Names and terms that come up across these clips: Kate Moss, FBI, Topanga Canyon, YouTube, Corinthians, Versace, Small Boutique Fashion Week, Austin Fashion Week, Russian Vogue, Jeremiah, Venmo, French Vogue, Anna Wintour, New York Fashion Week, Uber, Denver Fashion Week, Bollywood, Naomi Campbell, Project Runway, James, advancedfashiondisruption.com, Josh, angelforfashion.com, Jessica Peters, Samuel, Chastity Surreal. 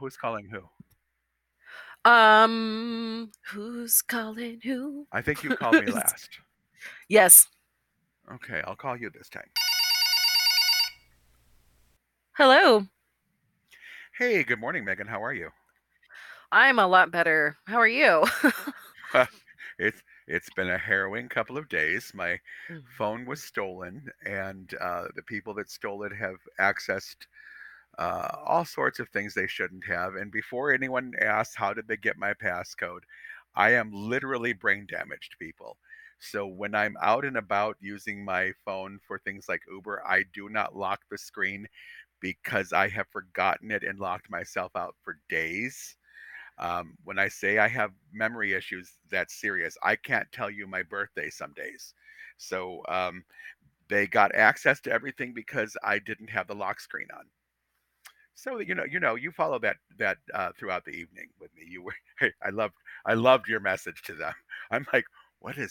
Who's calling who? Who's calling who? I think you called me last. Yes. Okay, I'll call you this time. Hello. Hey, good morning, Megan. How are you? I'm a lot better. How are you? It's been a harrowing couple of days. My phone was stolen, and the people that stole it have accessed all sorts of things they shouldn't have. And before anyone asks, how did they get my passcode? I am literally brain damaged, people. So when I'm out and about using my phone for things like Uber, I do not lock the screen because I have forgotten it and locked myself out for days. When I say I have memory issues, that's serious. I can't tell you my birthday some days. So they got access to everything because I didn't have the lock screen on. So you follow that throughout the evening with me. I loved your message to them. I'm like, what the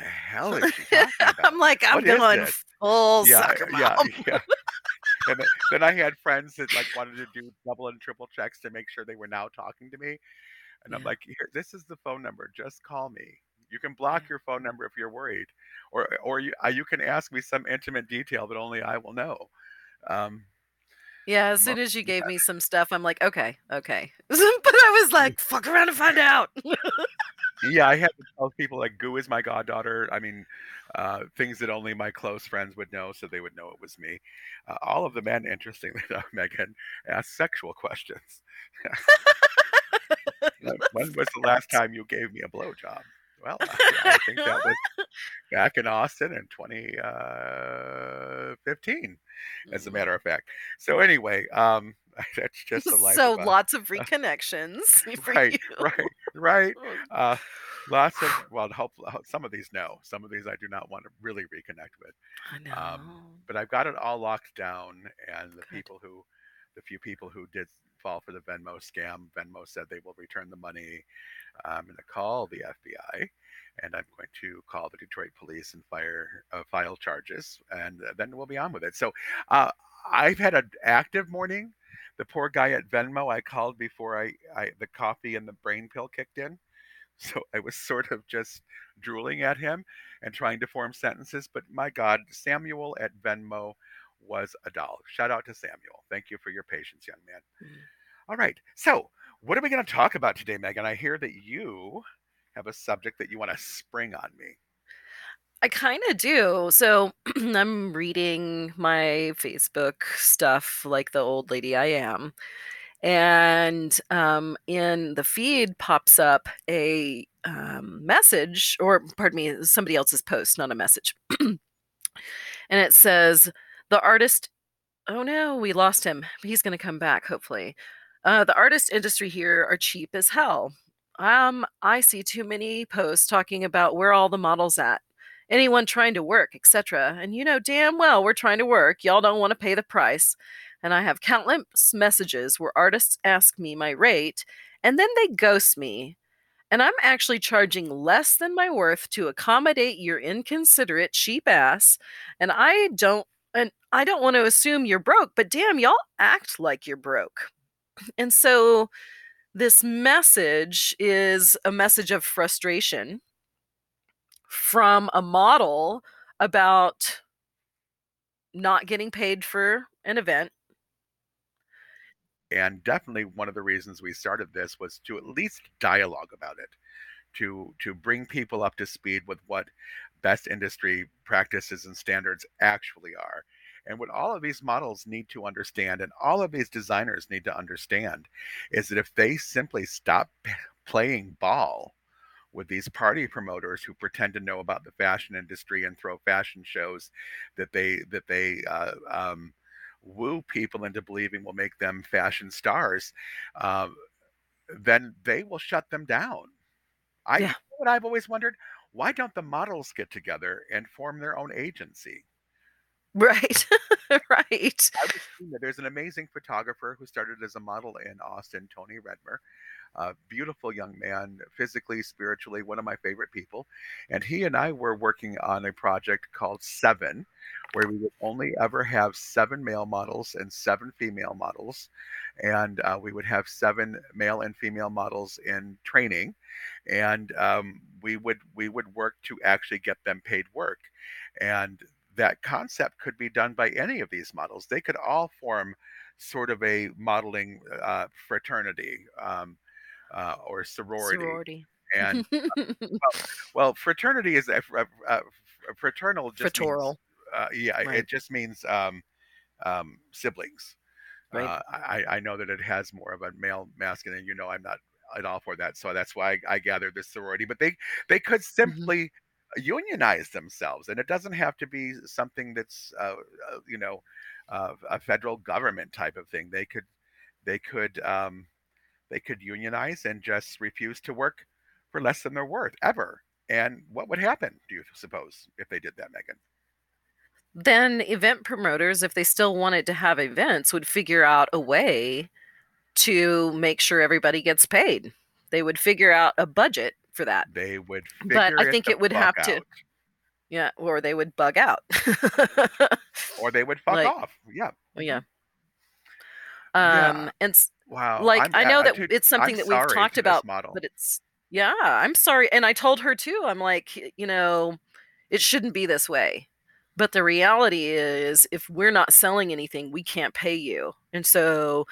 hell is she talking about? I'm like, I'm going full soccer mom. Yeah. And then I had friends that like wanted to do double and triple checks to make sure they were now talking to me. And I'm like, here, this is the phone number. Just call me. You can block your phone number if you're worried, or you can ask me some intimate detail that only I will know. Yeah, as soon as you gave me some stuff, I'm like, okay. But I was like, fuck around and find out. Yeah, I had to tell people like, Goo is my goddaughter. I mean, things that only my close friends would know, so they would know it was me. All of the men, interestingly enough, Megan, asked sexual questions. When was the last time you gave me a blowjob? Well, I think that was back in Austin in 2015, as a matter of fact. So anyway, that's just the life. So lots of reconnections. Right. Lots of, well, hopefully, some of these no. Some of these I do not want to really reconnect with. I know. But I've got it all locked down, and the few people who did fall for the Venmo scam. Venmo said they will return the money. I'm going to call the FBI, and I'm going to call the Detroit police and file charges, and then we'll be on with it. So I've had an active morning. The poor guy at Venmo I called before the coffee and the brain pill kicked in. So I was sort of just drooling at him and trying to form sentences. But my God, Samuel at Venmo was a doll. Shout out to Samuel. Thank you for your patience, young man. All right. So what are we going to talk about today, Megan? I hear that you have a subject that you want to spring on me. I kind of do. So I'm reading my Facebook stuff like the old lady I am. And in the feed pops up a message, or pardon me, somebody else's post, not a message. And it says, the artist, oh no, we lost him. He's going to come back, hopefully. The artist industry here are cheap as hell. I see too many posts talking about where all the models at, anyone trying to work, etc. And you know damn well we're trying to work. Y'all don't want to pay the price. And I have countless messages where artists ask me my rate, and then they ghost me. And I'm actually charging less than my worth to accommodate your inconsiderate cheap ass. And I don't want to assume you're broke, but damn, y'all act like you're broke. And so this message is a message of frustration from a model about not getting paid for an event. And definitely one of the reasons we started this was to at least dialogue about it, to bring people up to speed with what best industry practices and standards actually are, and what all of these models need to understand, and all of these designers need to understand, is that if they simply stop playing ball with these party promoters who pretend to know about the fashion industry and throw fashion shows that they woo people into believing will make them fashion stars, then they will shut them down. You know what I've always wondered? Why don't the models get together and form their own agency? Right. Right. I was seeing that there's an amazing photographer who started as a model in Austin, Tony Redmer. Beautiful young man, physically, spiritually, one of my favorite people. And he and I were working on a project called Seven, where we would only ever have 7 male models and 7 female models. And we would have 7 male and female models in training. And we would work to actually get them paid work. And that concept could be done by any of these models. They could all form sort of a modeling fraternity or sorority. And well, fraternity is fraternal. Just means, yeah, right. It just means siblings. Right. I know that it has more of a male masculine. You know, I'm not at all for that, so that's why I gathered this sorority. But they could simply. Mm-hmm. Unionize themselves, and it doesn't have to be something that's a federal government type of thing. They could unionize and just refuse to work for less than they're worth ever. And what would happen, do you suppose, if they did that, Megan? Then event promoters, if they still wanted to have events, would figure out a way to make sure everybody gets paid. They would figure out a budget for that. They would figure it out. But I think it would have to. Yeah. Or they would bug out. Or they would fuck off. Yeah. Yeah. And wow. Like, I know that it's something that we've talked about, but it's, yeah, I'm sorry. And I told her too, I'm like, you know, it shouldn't be this way. But the reality is, if we're not selling anything, we can't pay you. And so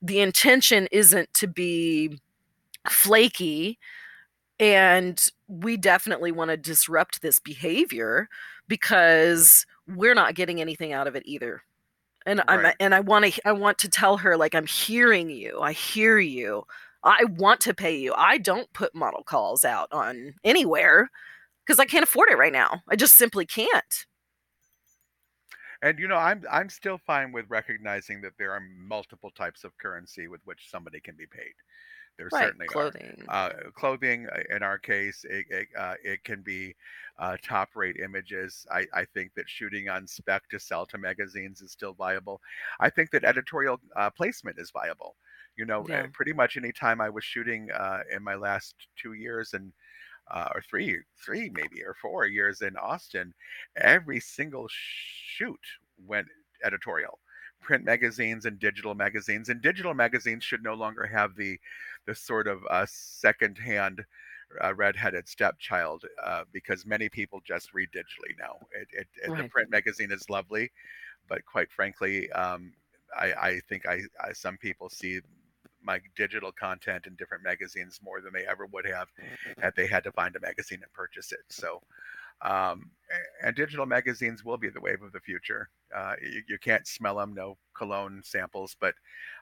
the intention isn't to be flaky. And we definitely want to disrupt this behavior because we're not getting anything out of it either. And right. I want to tell her, like, I'm hearing you. I hear you. I want to pay you. I don't put model calls out on anywhere because I can't afford it right now. I just simply can't. And, you know, I'm still fine with recognizing that there are multiple types of currency with which somebody can be paid. There right. certainly clothing. Are. Clothing, in our case, it can be top-rate images. I think that shooting on spec to sell to magazines is still viable. I think that editorial placement is viable. You know, yeah. Pretty much any time I was shooting in my last 2 years and or three maybe, or 4 years in Austin, every single shoot went editorial. Print magazines and digital magazines. And digital magazines should no longer have the sort of second-hand redheaded stepchild because many people just read digitally now. Right. The print magazine is lovely, but quite frankly, I think some people see my digital content in different magazines more than they ever would have had they had to find a magazine and purchase it. So. And digital magazines will be the wave of the future. You can't smell them, no cologne samples. But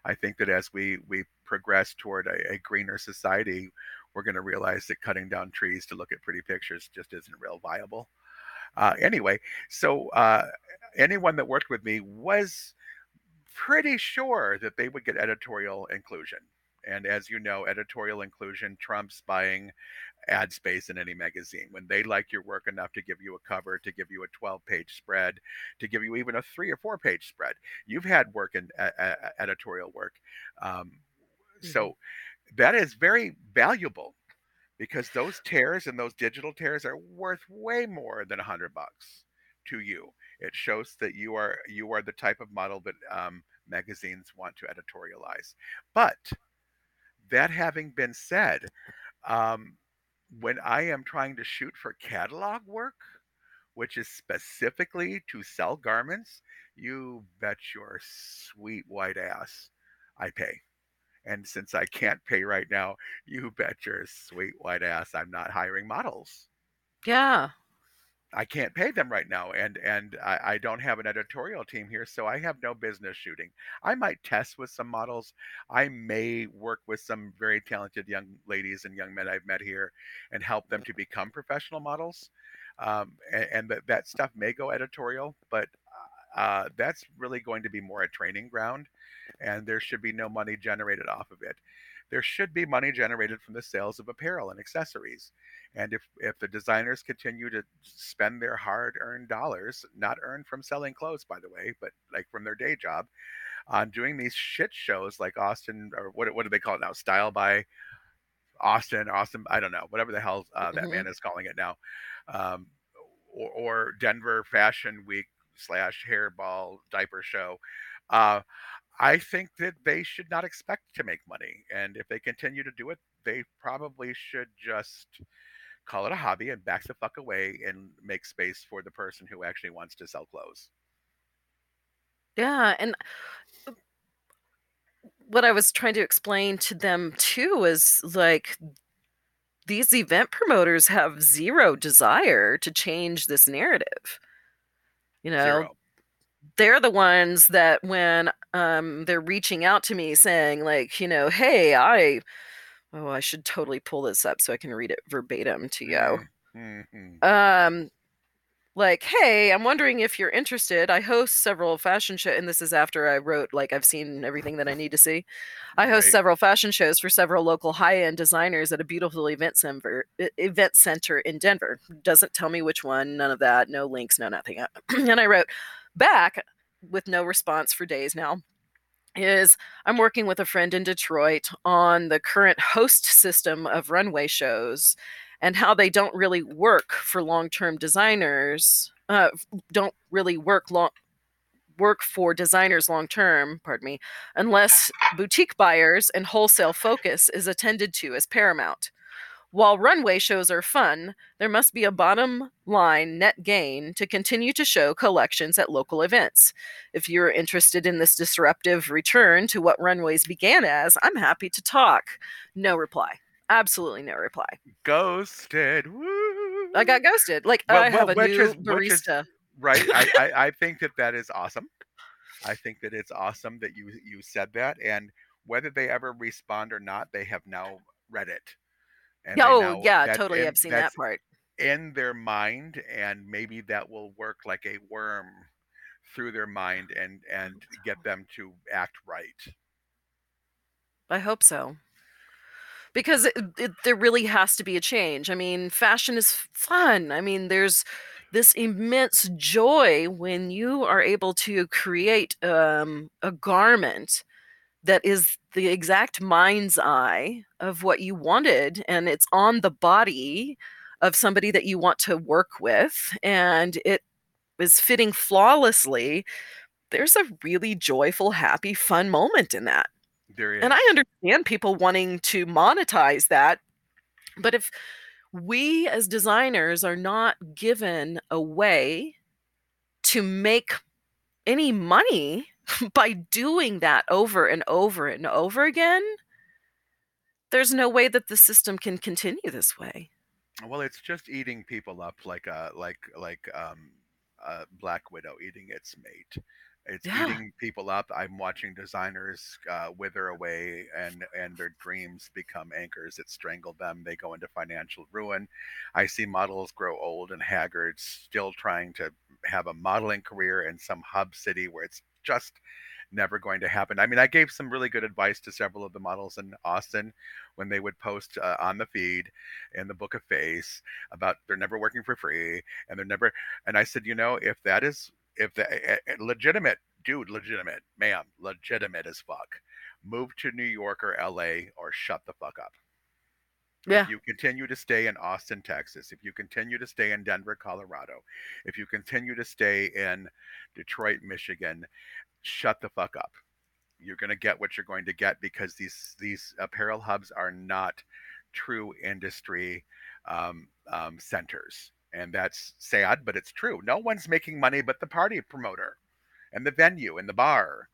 I think that as we progress toward a greener society, we're going to realize that cutting down trees to look at pretty pictures just isn't real viable. Anyway, so anyone that worked with me was pretty sure that they would get editorial inclusion. And as you know, editorial inclusion trumps buying ad space in any magazine. When they like your work enough to give you a cover, to give you a 12-page spread, to give you even a 3 or 4-page spread, you've had work in editorial work. So that is very valuable because those tears and those digital tears are worth way more than $100 to you. It shows that you are the type of model that magazines want to editorialize. But that having been said, when I am trying to shoot for catalog work, which is specifically to sell garments, you bet your sweet white ass I pay. And since I can't pay right now, you bet your sweet white ass I'm not hiring models. Yeah. I can't pay them right now. And I don't have an editorial team here, so I have no business shooting. I might test with some models. I may work with some very talented young ladies and young men I've met here and help them to become professional models. And that stuff may go editorial, but that's really going to be more a training ground, and there should be no money generated off of it. there should be money generated from the sales of apparel and accessories. And if the designers continue to spend their hard-earned dollars, not earned from selling clothes, by the way, but like from their day job, on doing these shit shows like Austin, or what do they call it now? Style by Austin, I don't know, whatever the hell that man is calling it now. Or Denver Fashion Week / hairball diaper show. I think that they should not expect to make money. And if they continue to do it, they probably should just call it a hobby and back the fuck away and make space for the person who actually wants to sell clothes. Yeah. And what I was trying to explain to them too is like, these event promoters have zero desire to change this narrative. You know, They're the ones that when they're reaching out to me saying like, you know, hey, I should totally pull this up so I can read it verbatim to you. Mm-hmm. Like, hey, I'm wondering if you're interested. I host several fashion shows. And this is after I wrote, like, I've seen everything that I need to see. I host several fashion shows for several local high-end designers at a beautiful event center in Denver. Doesn't tell me which one, none of that, no links, no nothing. And I wrote back with no response for days now is I'm working with a friend in Detroit on the current host system of runway shows and how they don't really work for long-term designers, work for designers long-term, unless boutique buyers and wholesale focus is attended to as paramount. While runway shows are fun, there must be a bottom line net gain to continue to show collections at local events. If you're interested in this disruptive return to what runways began as, I'm happy to talk. No reply. Absolutely no reply. Ghosted. Woo. I got ghosted. Like, I have a new barista. Right. I think that is awesome. I think that it's awesome that you said that. And whether they ever respond or not, they have now read it. And totally. I've seen that part. In their mind, and maybe that will work like a worm through their mind and get them to act right. I hope so. Because there really has to be a change. I mean, fashion is fun. I mean, there's this immense joy when you are able to create a garment that is the exact mind's eye of what you wanted. And it's on the body of somebody that you want to work with. And it is fitting flawlessly. There's a really joyful, happy, fun moment in that. And I understand people wanting to monetize that, but if we as designers are not given a way to make any money by doing that over and over and over again, there's no way that the system can continue this way. Well, it's just eating people up like Black Widow eating its mate. It's eating people up. I'm watching designers wither away and their dreams become anchors that strangle them. They go into financial ruin. I see models grow old and haggard, still trying to have a modeling career in some hub city where it's just never going to happen. I mean, I gave some really good advice to several of the models in Austin when they would post on the feed in the Book of Face about they're never working for free and they're never. And I said, you know, if that is, if the legitimate dude, legitimate ma'am, legitimate as fuck, move to New York or LA or shut the fuck up. Yeah. If you continue to stay in Austin, Texas, if you continue to stay in Denver, Colorado, if you continue to stay in Detroit, Michigan, shut the fuck up. You're going to get what you're going to get because these apparel hubs are not true industry centers. And that's sad, but it's true. No one's making money but the party promoter and the venue and the bar.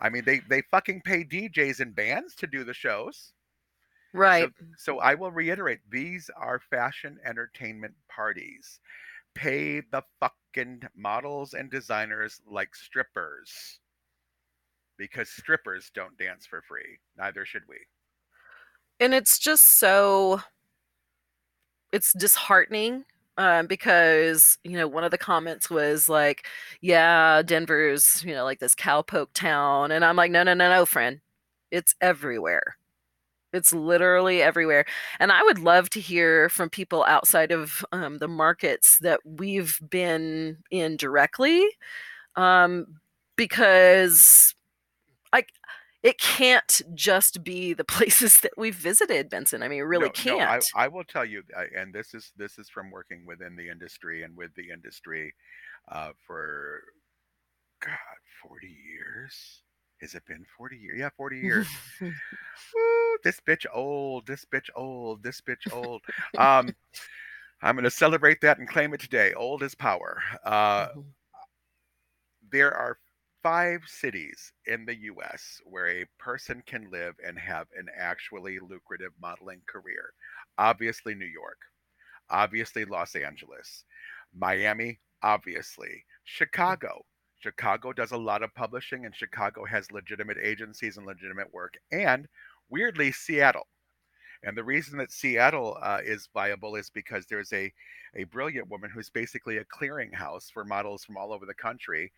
I mean, they fucking pay DJs and bands to do the shows. Right. So I will reiterate, these are fashion entertainment parties. Pay the fucking models and designers like strippers. Because strippers don't dance for free. Neither should we. And it's just so... it's disheartening. Because, you know, one of the comments was like, yeah, Denver's, you know, like this cowpoke town. And I'm like, no, friend. It's everywhere. It's literally everywhere. And I would love to hear from people outside of the markets that we've been in directly, because it can't just be the places that we've visited, Benson. I mean, it really can't. No, I will tell you, and this is from working within the industry and with the industry for, God, 40 years. Has it been 40 years? Yeah, 40 years. Woo, this bitch old. I'm going to celebrate that and claim it today. Old is power. There are 5 cities in the U.S. where a person can live and have an actually lucrative modeling career. Obviously, New York. Obviously, Los Angeles. Miami, obviously. Chicago. Chicago does a lot of publishing, and Chicago has legitimate agencies and legitimate work. And weirdly, Seattle. And the reason that Seattle is viable is because there's a brilliant woman who's basically a clearinghouse for models from all over the country.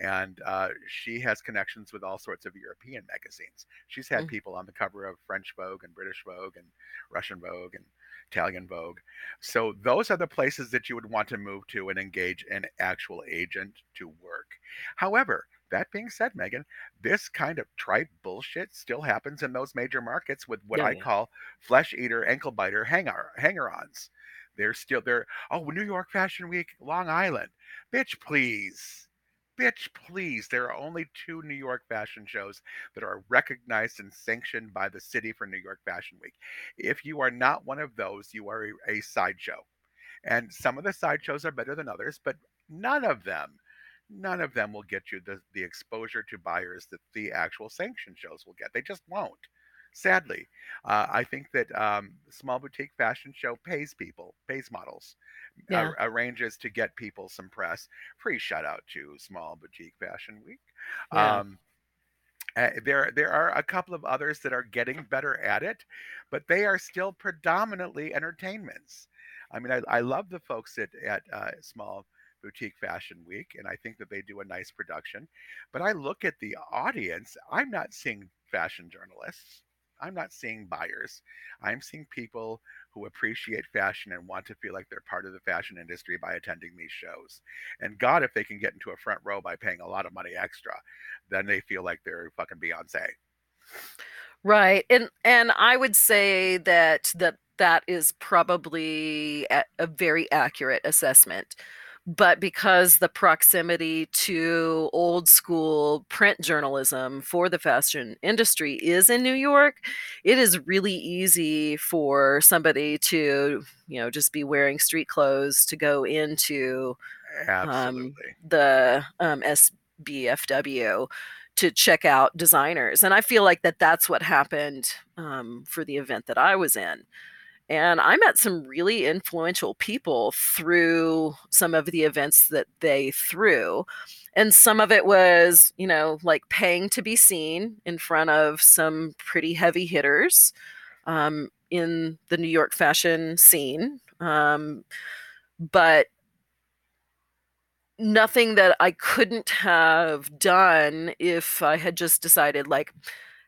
And she has connections with all sorts of European magazines. She's had people on the cover of French Vogue and British Vogue and Russian Vogue and Italian Vogue. So those are the places that you would want to move to and engage an actual agent to work. However, that being said, Megan, this kind of tripe bullshit still happens in those major markets with what I call flesh eater, ankle biter, hanger-ons. They're still there. Oh, New York Fashion Week, Long Island. Bitch, please. Bitch, please. There are only 2 New York fashion shows that are recognized and sanctioned by the city for New York Fashion Week. If you are not one of those, you are a sideshow. And some of the sideshows are better than others, but none of them will get you the exposure to buyers that the actual sanctioned shows will get. They just won't. Sadly, I think that Small Boutique Fashion Show pays models, arranges to get people some press. Free shout out to Small Boutique Fashion Week. Yeah. There are a couple of others that are getting better at it, but they are still predominantly entertainments. I mean, I love the folks at Small Boutique Fashion Week, and I think that they do a nice production. But I look at the audience, I'm not seeing fashion journalists. I'm not seeing buyers. I'm seeing people who appreciate fashion and want to feel like they're part of the fashion industry by attending these shows. And God, if they can get into a front row by paying a lot of money extra, then they feel like they're fucking Beyonce. Right. And I would say that is probably a very accurate assessment. But because the proximity to old school print journalism for the fashion industry is in New York, it is really easy for somebody to, just be wearing street clothes to go into the SBFW to check out designers. And I feel like that's what happened for the event that I was in. And I met some really influential people through some of the events that they threw. And some of it was, like paying to be seen in front of some pretty heavy hitters in the New York fashion scene. But nothing that I couldn't have done if I had just decided, like,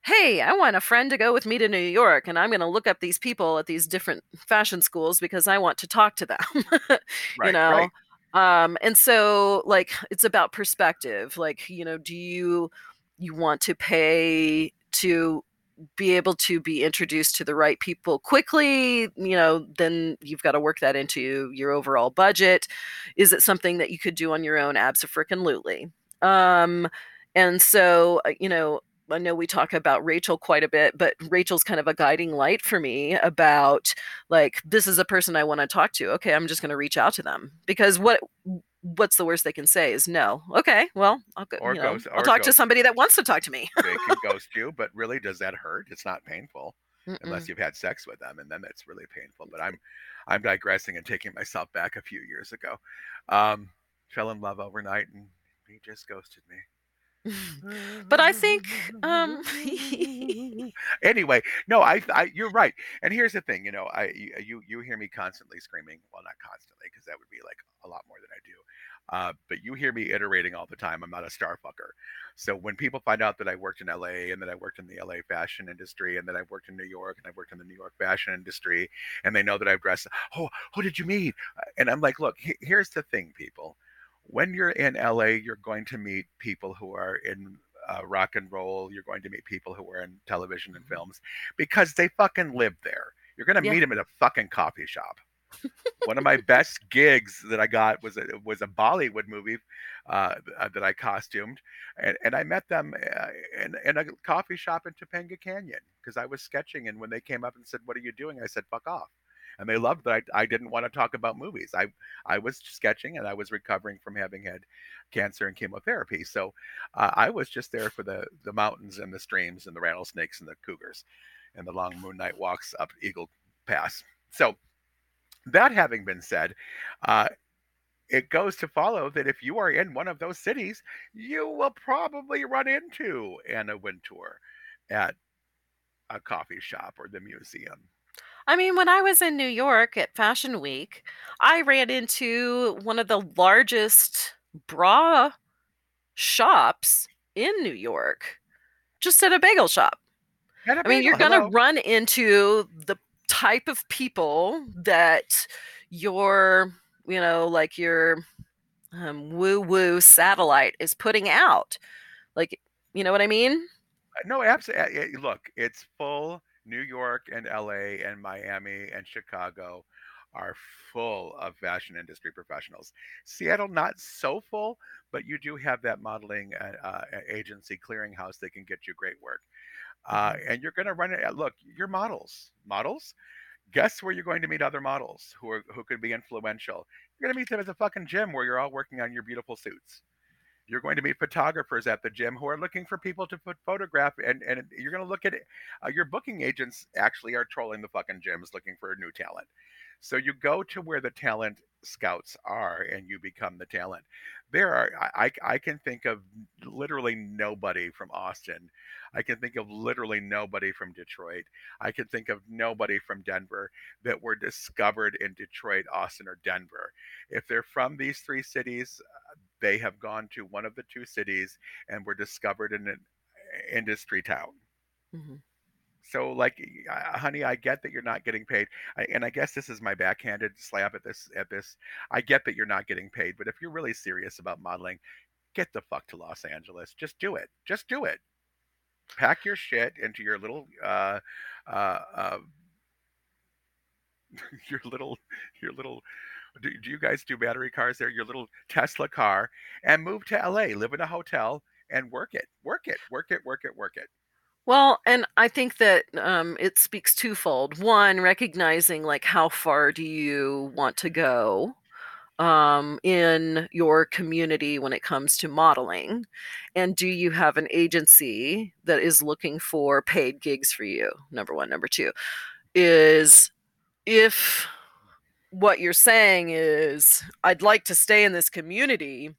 hey, I want a friend to go with me to New York, and I'm going to look up these people at these different fashion schools because I want to talk to them, right. And so, like, it's about perspective. Like, do you want to pay to be able to be introduced to the right people quickly? Then you've got to work that into your overall budget. Is it something that you could do on your own? Abso-frickin-lutely. And so, I know we talk about Rachel quite a bit, but Rachel's kind of a guiding light for me about, like, this is a person I want to talk to. Okay, I'm just going to reach out to them, because what's the worst they can say is no. Okay, well, I'll go. I'll talk to somebody that wants to talk to me. They can ghost you, but really, does that hurt? It's not painful. Mm-mm. Unless you've had sex with them, and then that's really painful. But I'm digressing and taking myself back a few years ago. Fell in love overnight, and he just ghosted me. But I think anyway, no, I you're right. And here's the thing, you hear me constantly screaming, well, not constantly, because that would be like a lot more than I do, But you hear me iterating all the time. I'm not a star fucker. So when people find out that I worked in LA and that I worked in the LA fashion industry and that I've worked in New York and I've worked in the New York fashion industry, and they know that I've dressed, oh, who did you meet? And I'm like, look, here's the thing, people. When you're in LA, you're going to meet people who are in rock and roll. You're going to meet people who are in television and films because they fucking live there. You're going to meet them at a fucking coffee shop. One of my best gigs that I got was a Bollywood movie that I costumed, and I met them in a coffee shop in Topanga Canyon because I was sketching. And when they came up and said, "What are you doing?" I said, "Fuck off." And they loved that I didn't want to talk about movies. I was sketching and I was recovering from having had cancer and chemotherapy. So I was just there for the mountains and the streams and the rattlesnakes and the cougars and the long moon night walks up Eagle Pass. So that having been said, it goes to follow that if you are in one of those cities, you will probably run into Anna Wintour at a coffee shop or the museum. I mean, when I was in New York at Fashion Week, I ran into one of the largest bra shops in New York, just at a bagel shop. I mean, you're going to run into the type of people that your, you know, like your woo-woo satellite is putting out. Like, you know what I mean? No, absolutely. Look, it's full. New York and LA and Miami and Chicago are full of fashion industry professionals. Seattle, not so full, but you do have that modeling agency clearinghouse that can get you great work. And you're going to run it. Look, you're models. Models? Guess where you're going to meet other models who could be influential. You're going to meet them at the fucking gym where you're all working on your beautiful suits. You're going to meet photographers at the gym who are looking for people to photograph. And you're going to look at it. Your booking agents actually are trolling the fucking gyms looking for new talent. So you go to where the talent scouts are and you become the talent. There are, I can think of literally nobody from Austin. I can think of literally nobody from Detroit. I can think of nobody from Denver that were discovered in Detroit, Austin, or Denver. If they're from these three cities, they have gone to one of the two cities and were discovered in an industry town. Mm-hmm. So, like, honey, I get that you're not getting paid. And I guess this is my backhanded slap at this. I get that you're not getting paid. But if you're really serious about modeling, get the fuck to Los Angeles. Just do it. Just do it. Pack your shit into your little your little do you guys do battery cars there? Your little Tesla car, and move to LA, live in a hotel, and work it. Well, and I think that it speaks twofold. One, recognizing like how far do you want to go in your community when it comes to modeling, and do you have an agency that is looking for paid gigs for you? Number one. Number two is if what you're saying is, I'd like to stay in this community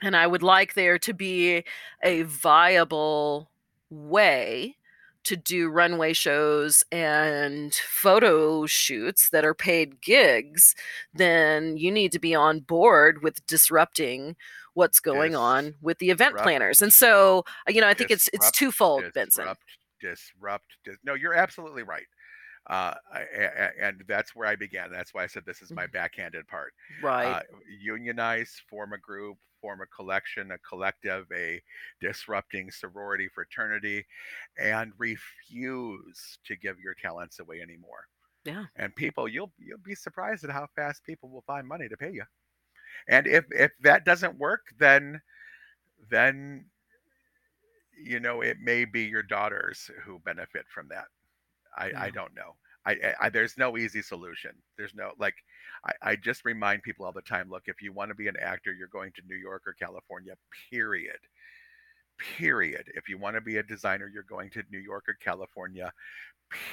and I would like there to be a viable way to do runway shows and photo shoots that are paid gigs, then you need to be on board with disrupting what's going on with the event planners. And so, you know, I think it's twofold, Benson. No, you're absolutely right. And that's where I began. That's why I said this is my backhanded part. Right. Unionize, form a group, form a collection, a collective, a disrupting sorority fraternity, and refuse to give your talents away anymore. Yeah. And people, you'll be surprised at how fast people will find money to pay you. And if that doesn't work, then you know it may be your daughters who benefit from that. I don't know. I there's no easy solution. There's no, like, I just remind people all the time, look, if you want to be an actor, you're going to New York or California, period. If you want to be a designer, you're going to New York or California,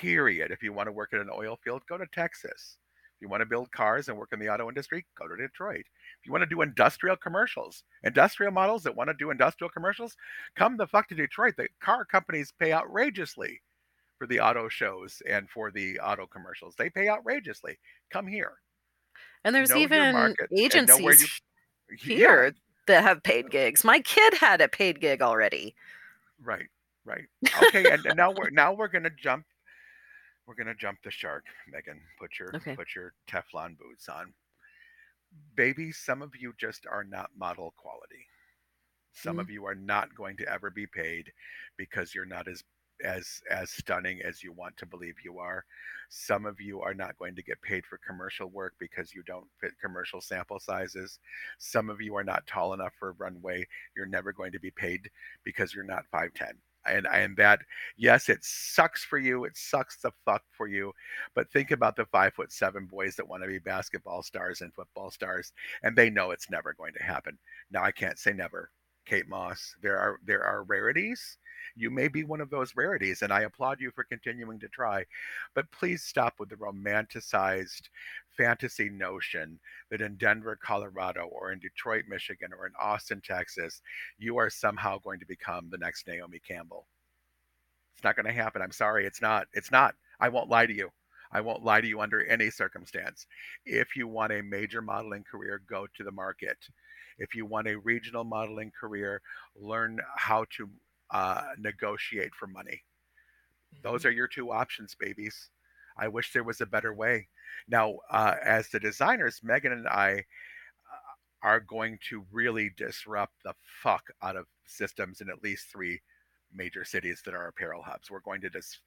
period. If you want to work at an oil field, go to Texas. If you want to build cars and work in the auto industry, go to Detroit. If you want to do industrial commercials, industrial models that want to do industrial commercials, come the fuck to Detroit. The car companies pay outrageously for the auto shows and for the auto commercials. They pay outrageously. Come here. And there's even agencies here that have paid gigs. My kid had a paid gig already. Right. Okay, and now we're gonna jump the shark, Megan. Put your Teflon boots on. Baby, some of you just are not model quality. Some of you are not going to ever be paid because you're not as stunning as you want to believe you are. Some of you are not going to get paid for commercial work because you don't fit commercial sample sizes. Some of you are not tall enough for a runway. You're never going to be paid because you're not 5'10". And that, yes, it sucks for you. It sucks the fuck for you. But think about the 5'7" boys that want to be basketball stars and football stars, and they know it's never going to happen. Now, I can't say never. Kate Moss, there are rarities. You may be one of those rarities, and I applaud you for continuing to try, but please stop with the romanticized fantasy notion that in Denver, Colorado, or in Detroit, Michigan, or in Austin, Texas, you are somehow going to become the next Naomi Campbell. It's not going to happen. I'm sorry. It's not. I won't lie to you. I won't lie to you under any circumstance. If you want a major modeling career, go to the market. If you want a regional modeling career, learn how to negotiate for money. Those are your two options, babies. I wish there was a better way. Now, as the designers, Megan and I are going to really disrupt the fuck out of systems in at least 3 major cities that are apparel hubs. We're going to disrupt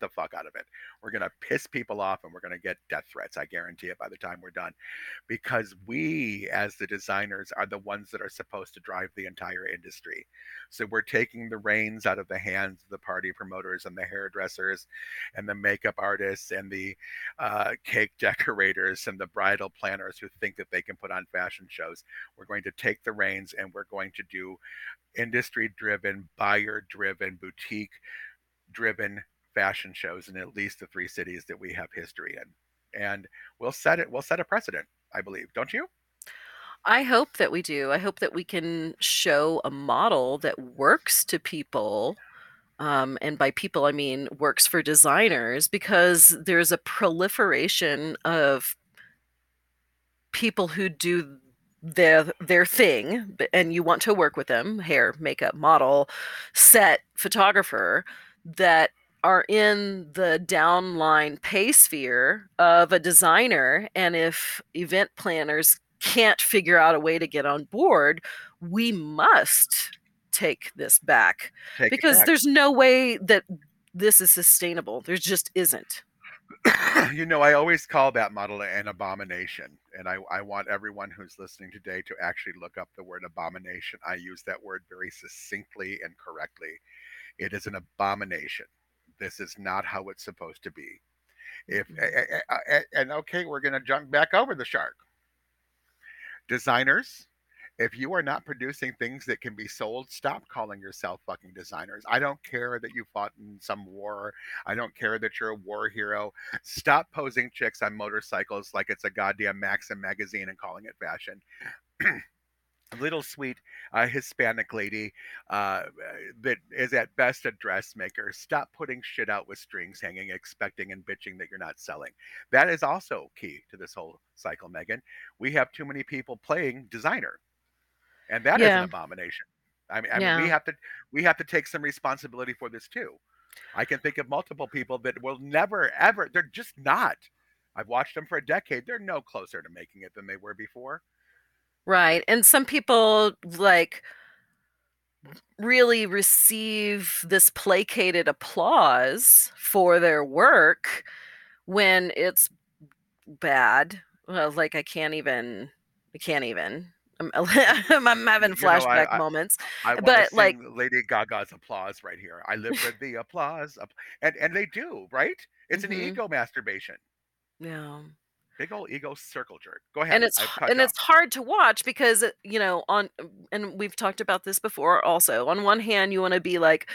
the fuck out of it. We're going to piss people off, and we're going to get death threats. I guarantee it by the time we're done, because we, as the designers, are the ones that are supposed to drive the entire industry. So we're taking the reins out of the hands of the party promoters and the hairdressers and the makeup artists and the cake decorators and the bridal planners who think that they can put on fashion shows. We're going to take the reins, and we're going to do industry-driven, buyer-driven, boutique-driven fashion shows in at least the 3 cities that we have history in, and we'll set a precedent, I believe. Don't you? I hope that we do. I hope that we can show a model that works to people, and by people I mean works for designers, because there's a proliferation of people who do their thing, and you want to work with them, hair, makeup, model, set, photographer, that are in the downline pay sphere of a designer. And if event planners can't figure out a way to get on board, we must take this back, because there's no way that this is sustainable. There just isn't. I always call that model an abomination. And I want everyone who's listening today to actually look up the word abomination. I use that word very succinctly and correctly. It is an abomination. This is not how it's supposed to be. We're going to jump back over the shark. Designers, if you are not producing things that can be sold, stop calling yourself fucking designers. I don't care that you fought in some war. I don't care that you're a war hero. Stop posing chicks on motorcycles like it's a goddamn Maxim magazine and calling it fashion. Little sweet Hispanic lady that is at best a dressmaker. Stop putting shit out with strings hanging, expecting and bitching that you're not selling. That is also key to this whole cycle, Megan. We have too many people playing designer, and that is an abomination. I mean, we have to take some responsibility for this too. I can think of multiple people that will never, ever. They're just not. I've watched them for a decade. They're no closer to making it than they were before. Right. And some people like really receive this placated applause for their work when it's bad. Well, like I can't even. I'm having flashback moments. I but like Lady Gaga's applause right here. I live for the applause. And they do, right? It's an ego masturbation. Yeah. Big old ego circle jerk. Go ahead. And it's hard to watch because, and we've talked about this before also. On one hand, you want to be like,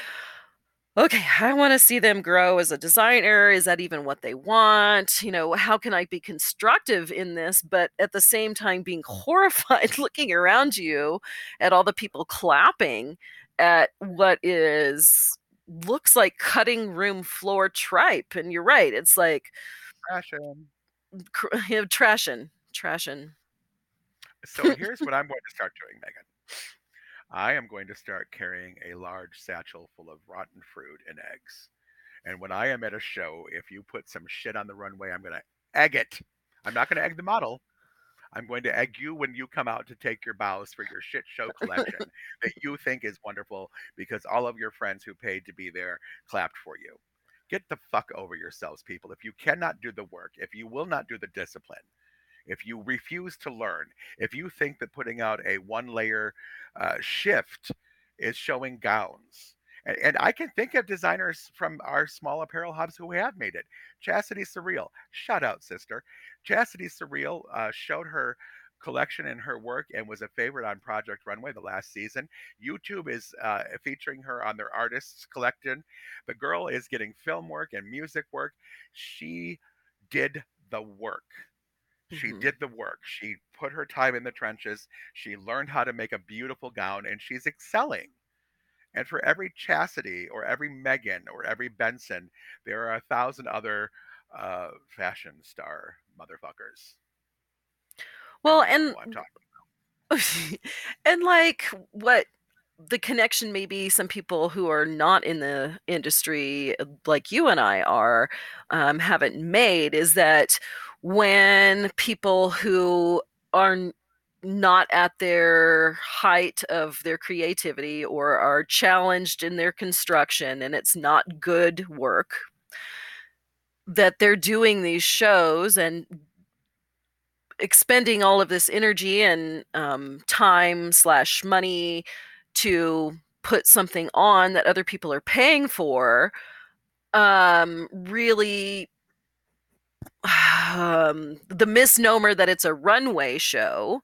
okay, I want to see them grow as a designer. Is that even what they want? How can I be constructive in this? But at the same time, being horrified looking around you at all the people clapping at what looks like cutting room floor tripe. And you're right. It's like... trashing. So here's what I'm going to start doing, Megan. I am going to start carrying a large satchel full of rotten fruit and eggs. And when I am at a show, if you put some shit on the runway, I'm going to egg it. I'm not going to egg the model. I'm going to egg you when you come out to take your bows for your shit show collection that you think is wonderful because all of your friends who paid to be there clapped for you. Get the fuck over yourselves, people. If you cannot do the work, if you will not do the discipline, if you refuse to learn, if you think that putting out a one-layer shift is showing gowns, and I can think of designers from our small apparel hubs who have made it. Chastity Surreal, shout out, sister. Chastity Surreal showed her collection in her work and was a favorite on Project Runway the last season. YouTube is featuring her on their artists collection. The girl is getting film work and music work. She did the work. She did the work. She put her time in the trenches. She learned how to make a beautiful gown, and she's excelling. And for every Chastity or every Megan or every Benson, there are 1,000 other fashion star motherfuckers. Well, and I'm talking about. And like what the connection maybe some people who are not in the industry like you and I are haven't made is that when people who are not at their height of their creativity or are challenged in their construction and it's not good work, that they're doing these shows and expending all of this energy and time/money to put something on that other people are paying for, really... the misnomer that it's a runway show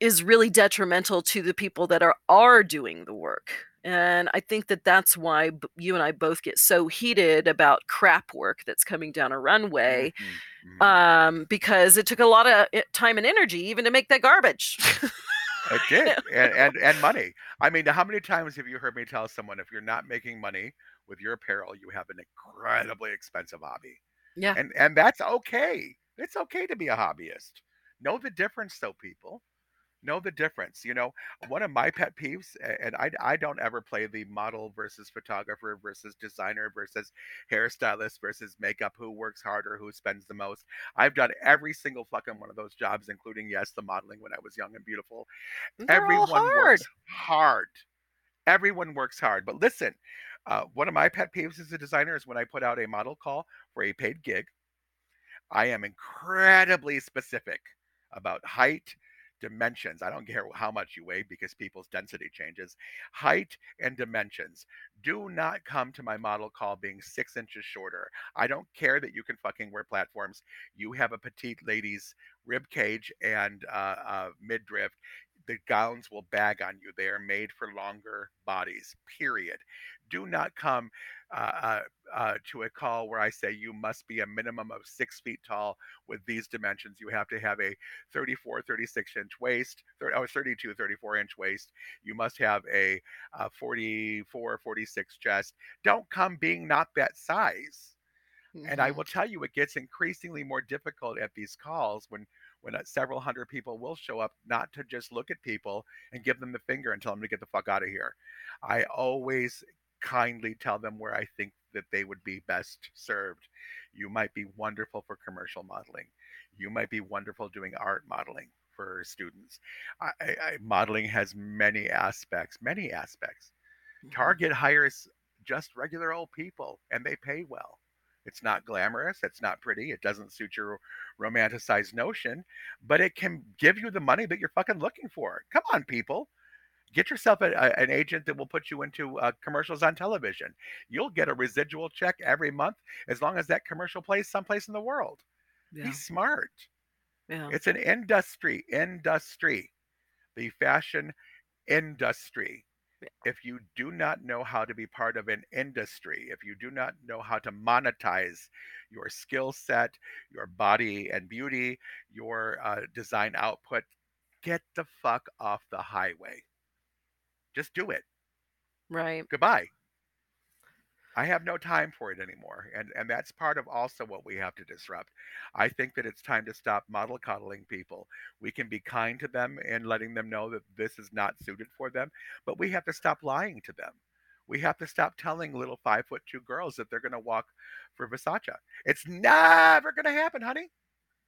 is really detrimental to the people that are doing the work. And I think that that's why you and I both get so heated about crap work that's coming down a runway, because it took a lot of time and energy even to make that garbage. It did. And money. I mean, how many times have you heard me tell someone, if you're not making money with your apparel, you have an incredibly expensive hobby? Yeah. And that's okay. It's okay to be a hobbyist. Know the difference though, people. Know the difference. You know, one of my pet peeves, and I don't ever play the model versus photographer versus designer versus hairstylist versus makeup, who works harder, who spends the most. I've done every single fucking one of those jobs, including, yes, the modeling when I was young and beautiful. Everyone works hard. But listen, one of my pet peeves as a designer is when I put out a model call for a paid gig, I am incredibly specific about height, dimensions. I don't care how much you weigh because people's density changes. Height and dimensions. Do not come to my model call being 6 inches shorter. I don't care that you can fucking wear platforms. You have a petite lady's rib cage and midriff. The gowns will bag on you. They are made for longer bodies, period. Do not come to a call where I say you must be a minimum of 6 feet tall with these dimensions. You have to have a 36-inch waist, 34-inch waist. You must have a 44-46 chest. Don't come being not that size. Mm-hmm. And I will tell you, it gets increasingly more difficult at these calls when several hundred people will show up, not to just look at people and give them the finger and tell them to get the fuck out of here. I always kindly tell them where I think that they would be best served. You might be wonderful for commercial modeling. You might be wonderful doing art modeling for students. Modeling has many aspects. Target hires just regular old people and they pay well. It's not glamorous. It's not pretty. It doesn't suit your romanticized notion, but it can give you the money that you're fucking looking for. Come on, people. Get yourself an agent that will put you into commercials on television. You'll get a residual check every month as long as that commercial plays someplace in the world. Yeah. Be smart. Yeah. It's an industry, the fashion industry. If you do not know how to be part of an industry, if you do not know how to monetize your skill set, your body and beauty, your design output, get the fuck off the highway. Just do it. Right. Goodbye. I have no time for it anymore. And that's part of also what we have to disrupt. I think that it's time to stop model coddling people. We can be kind to them and letting them know that this is not suited for them, but we have to stop lying to them. We have to stop telling little 5'2" girls that they're going to walk for Versace. It's never going to happen, honey.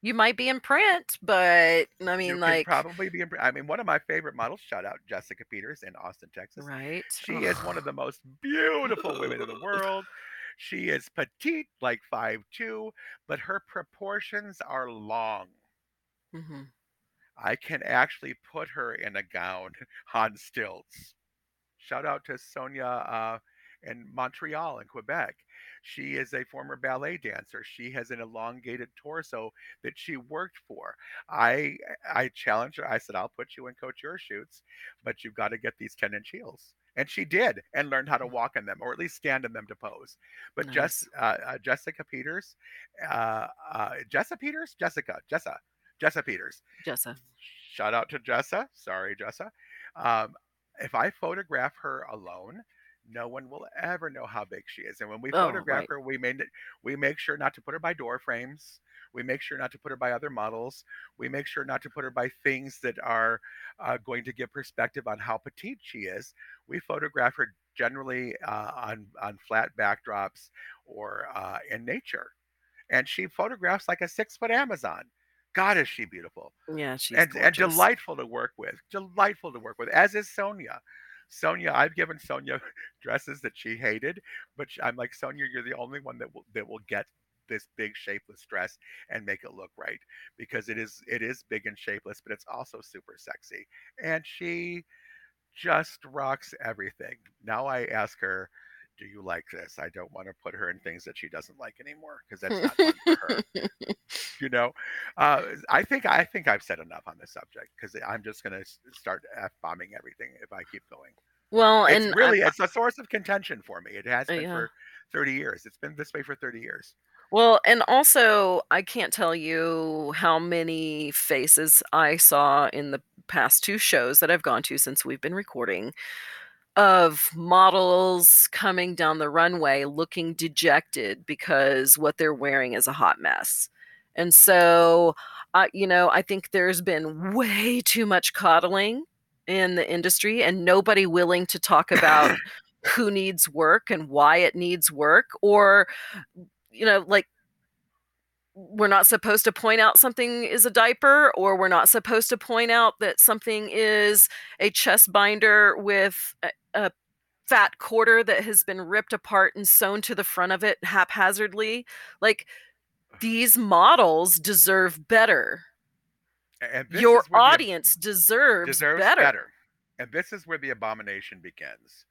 You might be in print, but I mean, you like probably be in print. I mean, one of my favorite models, shout out Jessica Peters in Austin, Texas. Right. She is one of the most beautiful women in the world. She is petite, like 5'2", but her proportions are long. Mm-hmm. I can actually put her in a gown on stilts. Shout out to Sonia in Montreal in Quebec. She is a former ballet dancer. She has an elongated torso that she worked for. I challenged her. I said, I'll put you in couture shoots, but you've got to get these 10-inch heels. And she did, and learned how to walk in them, or at least stand in them to pose. But nice. Jessica Peters. Jessa. Shout out to Jessa. Sorry, Jessa. If I photograph her alone, no one will ever know how big she is. And when we photograph her, we make sure not to put her by door frames. We make sure not to put her by other models. We make sure not to put her by things that are going to give perspective on how petite she is. We photograph her generally on flat backdrops or in nature. And she photographs like a 6-foot Amazon. God, is she beautiful. Yeah, she's gorgeous. And delightful to work with. Delightful to work with, as is Sonia. Sonia, I've given Sonia dresses that she hated, but I'm like, Sonia, you're the only one that will get this big shapeless dress and make it look right, because it is big and shapeless, but it's also super sexy. And she just rocks everything. Now I ask her, do you like this? I don't want to put her in things that she doesn't like anymore, because that's not fun for her. You know, I think I've said enough on this subject, because I'm just going to start F-bombing everything if I keep going. Well, it's it's a source of contention for me. It has been for 30 years. It's been this way for 30 years. Well, and also, I can't tell you how many faces I saw in the past 2 shows that I've gone to since we've been recording, of models coming down the runway looking dejected because what they're wearing is a hot mess. And so, I think there's been way too much coddling in the industry, and nobody willing to talk about who needs work and why it needs work, or, we're not supposed to point out something is a diaper, or we're not supposed to point out that something is a chest binder with a fat quarter that has been ripped apart and sewn to the front of it haphazardly. Like, these models deserve better. And your audience deserves better. And this is where the abomination begins.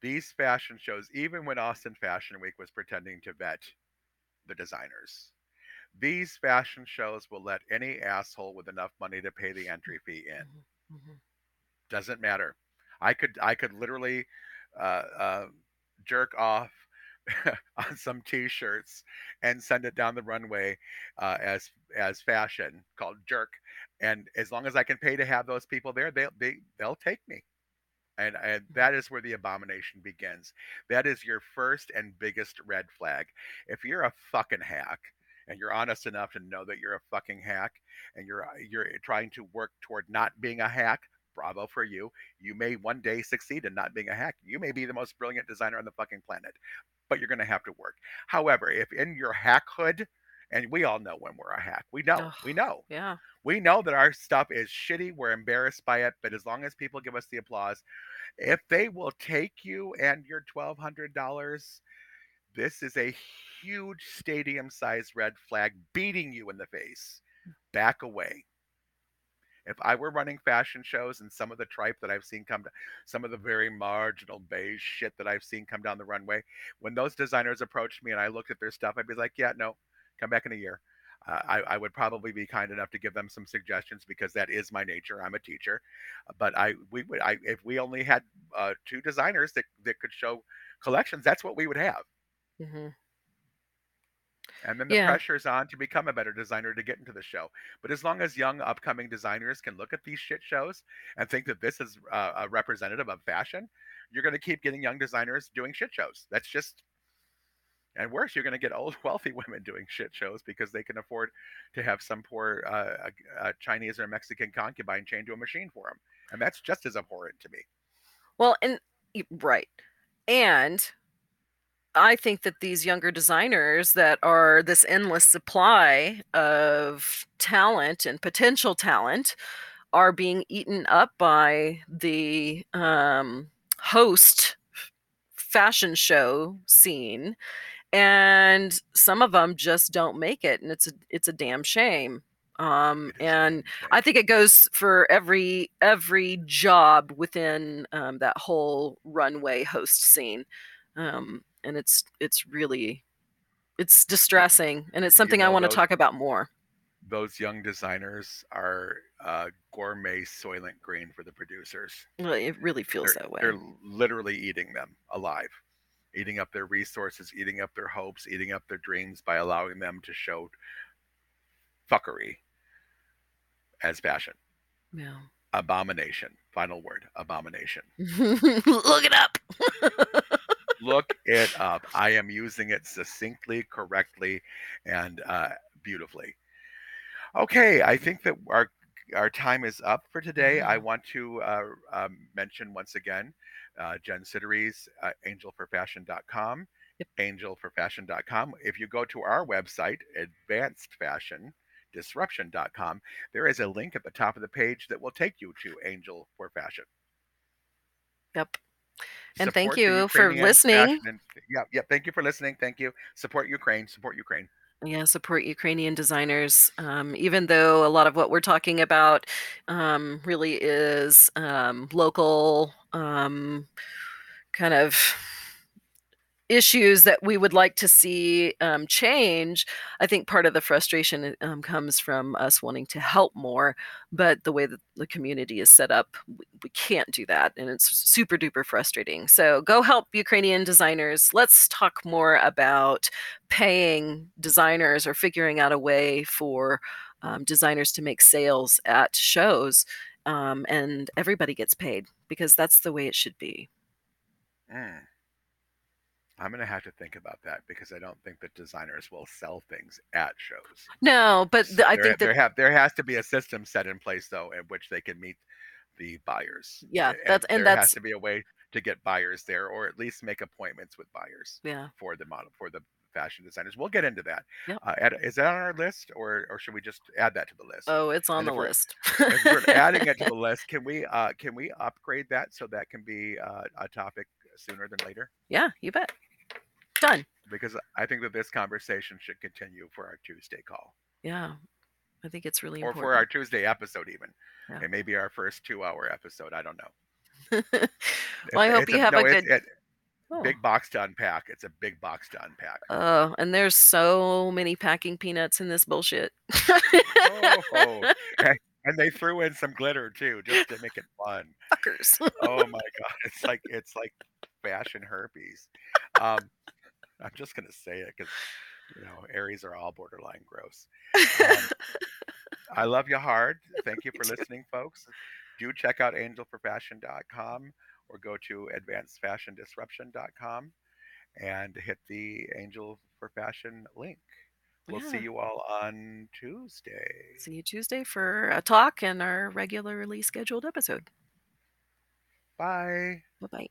These fashion shows, even when Austin Fashion Week was pretending to vet the designers, these fashion shows will let any asshole with enough money to pay the entry fee in. Mm-hmm. Doesn't matter. I could literally jerk off on some T-shirts and send it down the runway as fashion called jerk. And as long as I can pay to have those people there, they'll take me. And that is where the abomination begins. That is your first and biggest red flag. If you're a fucking hack, and you're honest enough to know that you're a fucking hack, and you're trying to work toward not being a hack, bravo for you. You may one day succeed in not being a hack. You may be the most brilliant designer on the fucking planet, but you're going to have to work. However, if in your hackhood, and we all know when we're a hack, we know. Yeah. We know that our stuff is shitty. We're embarrassed by it. But as long as people give us the applause, if they will take you and your $1,200, this is a huge stadium-sized red flag beating you in the face. Back away. If I were running fashion shows, and some of the tripe that I've seen some of the very marginal beige shit that I've seen come down the runway, when those designers approached me and I looked at their stuff, I'd be like, yeah, no, come back in a year. I would probably be kind enough to give them some suggestions, because that is my nature. I'm a teacher. But if we only had 2 designers that could show collections, that's what we would have. Mm-hmm. And then the pressure's on to become a better designer to get into the show. But as long as young upcoming designers can look at these shit shows and think that this is a representative of fashion, you're going to keep getting young designers doing shit shows. That's just And worse, you're going to get old, wealthy women doing shit shows because they can afford to have some poor Chinese or Mexican concubine chained to a machine for them. And that's just as abhorrent to me. Well, and right. And I think that these younger designers that are this endless supply of talent and potential talent are being eaten up by the host fashion show scene, and some of them just don't make it, and it's a damn shame. And I think it goes for every job within that whole runway host scene. And it's distressing, and it's something I want to talk about more. Those young designers are gourmet soylent green for the producers. It really feels that way. They're literally eating them alive, eating up their resources, eating up their hopes, eating up their dreams by allowing them to show fuckery as fashion. Yeah. Abomination. Final word, abomination. Look it up. Look it up. I am using it succinctly, correctly, and beautifully. Okay, I think that our time is up for today. I want to mention once again Jen Sittery's angelforfashion.com, yep. angelforfashion.com. If you go to our website, advancedfashiondisruption.com, there is a link at the top of the page that will take you to Angel for Fashion. Yep. And thank you for listening. Yeah, thank you for listening. Thank you. Support Ukraine. Support Ukraine. Yeah, support Ukrainian designers. Even though a lot of what we're talking about really is local kind of issues that we would like to see change, I think part of the frustration comes from us wanting to help more, but the way that the community is set up, we can't do that, and it's super duper frustrating. So go help Ukrainian designers. Let's talk more about paying designers or figuring out a way for designers to make sales at shows, and everybody gets paid, because that's the way it should be. I'm going to have to think about that, because I don't think that designers will sell things at shows. No, but I think that there has to be a system set in place, though, in which they can meet the buyers. Yeah, there has to be a way to get buyers there, or at least make appointments with buyers. Yeah. For the fashion designers. We'll get into that. Yep. Is that on our list, or should we just add that to the list? Oh, it's on the list. If we're adding it to the list, can we upgrade that so that can be a topic sooner than later? Yeah, you bet. Done. Because I think that this conversation should continue for our Tuesday call. Yeah, I think it's really important. Or for our Tuesday episode even. Yeah. It may be our first 2-hour episode. I don't know. Well, I hope you have a good... Big box to unpack. It's a big box to unpack. Oh, and there's so many packing peanuts in this bullshit. And they threw in some glitter too, just to make it fun. Fuckers. Oh my God. It's like fashion herpes. I'm just going to say it because, Aries are all borderline gross. I love you hard. Thank you for listening, folks. Do check out angelforfashion.com or go to advancedfashiondisruption.com and hit the Angel for Fashion link. We'll see you all on Tuesday. See you Tuesday for a talk and our regularly scheduled episode. Bye. Bye-bye.